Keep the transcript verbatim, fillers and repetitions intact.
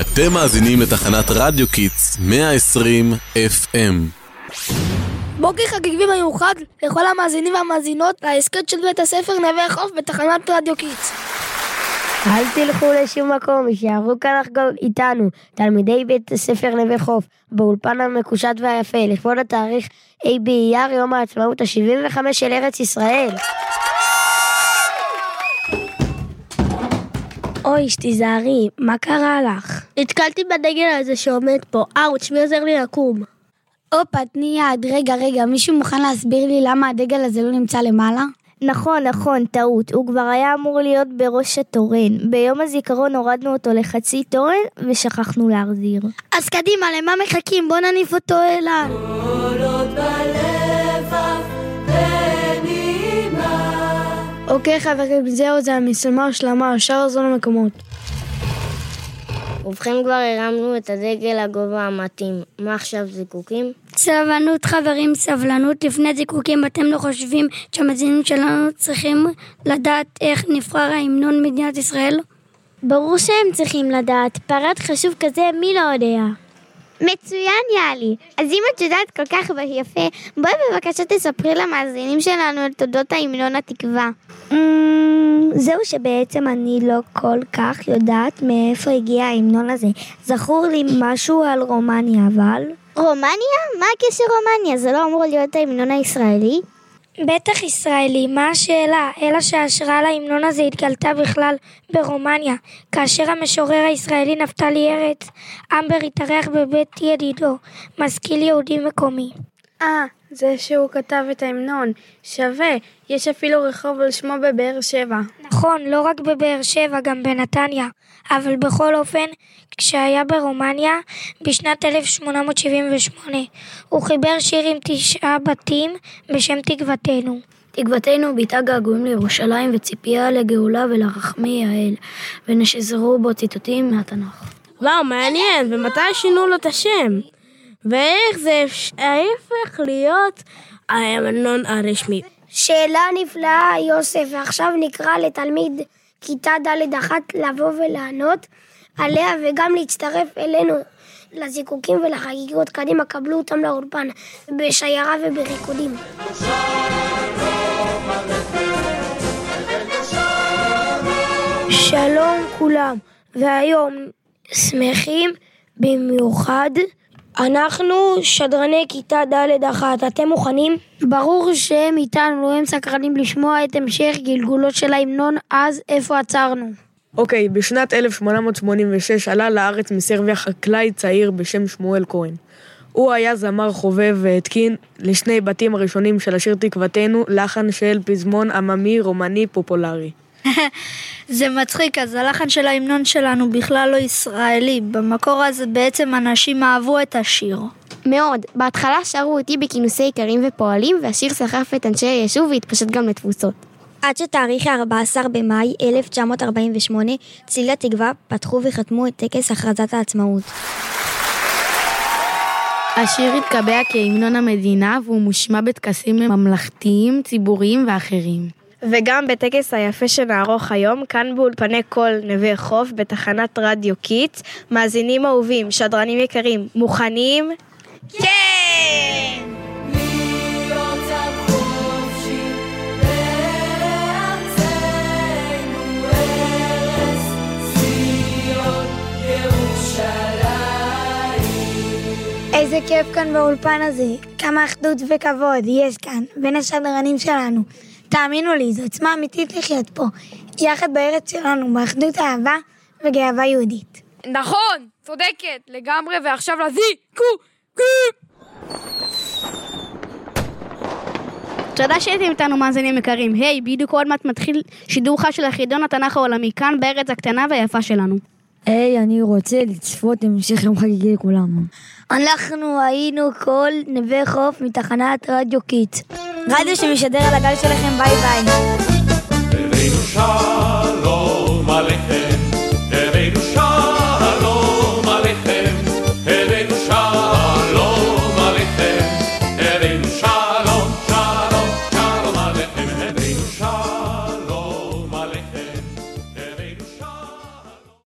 אתם מאזינים לתחנת רדיו קיץ מאה ועשרים אף אם. בוקר חגיגי מיוחד לכל המאזינים והמאזינות להסכת של בית הספר נווה חוף בתחנת רדיו קיץ. אל תלכו לשום מקום, יישארו כאן לחגוג איתנו, תלמידי בית הספר נווה חוף, באולפן המקושט והיפה, לכבוד התאריך א' באייר, יום העצמאות ה-שבעים וחמש של ארץ ישראל. אוי, שתיזהרי, מה קרה לך? התקלתי בדגל הזה שעומד פה, אאוץ', מי עוזר לי לקום? אופה, תני יד, רגע, רגע, מישהו מוכן להסביר לי למה הדגל הזה לא נמצא למעלה? נכון, נכון, טעות. הוא כבר היה אמור להיות בראש התורן. ביום הזיכרון הורדנו אותו לחצי תורן ושכחנו להחזיר. אז קדימה, למה מחכים? בוא נניף אותו אליו. קולות בלבב ונימה. אוקיי חברים, זהו, זה המסלמה השלמה, השאר זו למקומות. ובכן, כבר הרמנו את הדגל לגובה המתאים. מה עכשיו, זיקוקים? סבלנות חברים, סבלנות. לפני זיקוקים אתם לא חושבים שהמאזינים שלנו צריכים לדעת איך נבחר ההמנון מדינת ישראל? ברור שהם צריכים לדעת. פרט חשוב כזה מי לא יודע. מצוין, יאלי. אז אם את יודעת כל כך יפה, בואי בבקשה תספרי למאזינים שלנו על תודות ההמנון התקווה. זהו שבעצם אני לא כל כך יודעת מאיפה הגיע ההמנון הזה. זכור לי משהו על רומניה, אבל... רומניה? מה הקשר רומניה? זה לא אמור להיות ההמנון הישראלי? בטח ישראלי, מה השאלה? אלא שההשראה להמנון הזה התגלתה בכלל ברומניה, כאשר המשורר הישראלי נפתלי הרץ, אמבר התארח בבית ידידו, משכיל יהודי מקומי. אה, זה שהוא כתב את ההמנון, שווה, יש אפילו רחוב על שמו בבאר שבע. נכון, לא רק בבאר שבע, גם בנתניה, אבל בכל אופן, כשהיה ברומניה, בשנת אלף שמונה מאות שבעים ושמונה, הוא חיבר שיר עם תשעה בתים בשם תקוותנו. תקוותנו ביטא געגועים לירושלים וציפייה לגאולה ולרחמי האל, ונשזרו בו ציטוטים מהתנ"ך. וואו, מעניין, ומתי שינו לו את השם? ואיך זה ההפך להיות ההמנון הרשמי. שאלה נפלאה, יוסף, ועכשיו נקרא לתלמיד כיתה ד' אחת לבוא ולענות עליה וגם להצטרף אלינו לזיקוקים ולחגיגות. קדימה, קבלו אותם לאולפן בשיירה ובריקודים. שלום כולם, והיום שמחים במיוחד. אנחנו שדרני כיתה ד' אחת, אתם מוכנים? ברור שהם איתנו, הם סקרנים לשמוע את המשך גלגולות של ההמנון, אז איפה עצרנו? אוקיי, okay, בשנת אלף שמונה מאות שמונים ושש עלה לארץ מסרביה חקלאי צעיר בשם שמואל כהן. הוא היה זמר חובב והתקין לשני בתים הראשונים של השיר תקוותנו, לחן של פזמון עממי רומני פופולרי. זה מצחיק, אז הלחן של ההמנון שלנו בכלל לא ישראלי. במקור הזה בעצם אנשים אהבו את השיר. מאוד. בהתחלה שרו אותי בכינוסי עיקרים ופועלים, והשיר סחף את אנשי הישוב והתפשט גם לתפוסות. עד שתאריך הארבעה עשר במאי אלף תשע מאות ארבעים ושמונה, צלילי התקווה פתחו וחתמו את טקס הכרזת העצמאות. השיר התקבע כהמנון המדינה, והוא מושמע בטקסים ממלכתיים, ציבוריים ואחרים. וגם בטקס היפה שנערוך היום, כאן באולפני כל נווה חוף, בתחנת רדיו קיץ. מאזינים אהובים, שדרנים יקרים, מוכנים? כן! איזה כיף כאן באולפן הזה, כמה אחדות וכבוד יש כאן, בין השדרנים שלנו. תאמינו לי, זו עצמה אמיתית לחיות פה, יחד בארץ שלנו, באחדות אהבה וגאווה יהודית. נכון, צודקת, לגמרי, ועכשיו לזיקוקים. תודה שהייתם איתנו מאזינים יקרים. היי, בדיוק עוד מעט מתחיל שידורך של חידון התנ"ך העולמי, כאן בארץ הקטנה והיפה שלנו. היי, אני רוצה לצפות המשך יום חגיגי לכולם. אנחנו היינו כל נווה חוף מתחנת רדיו קיץ. רדיו שמשדר על הגל שלכם, ביי ביי.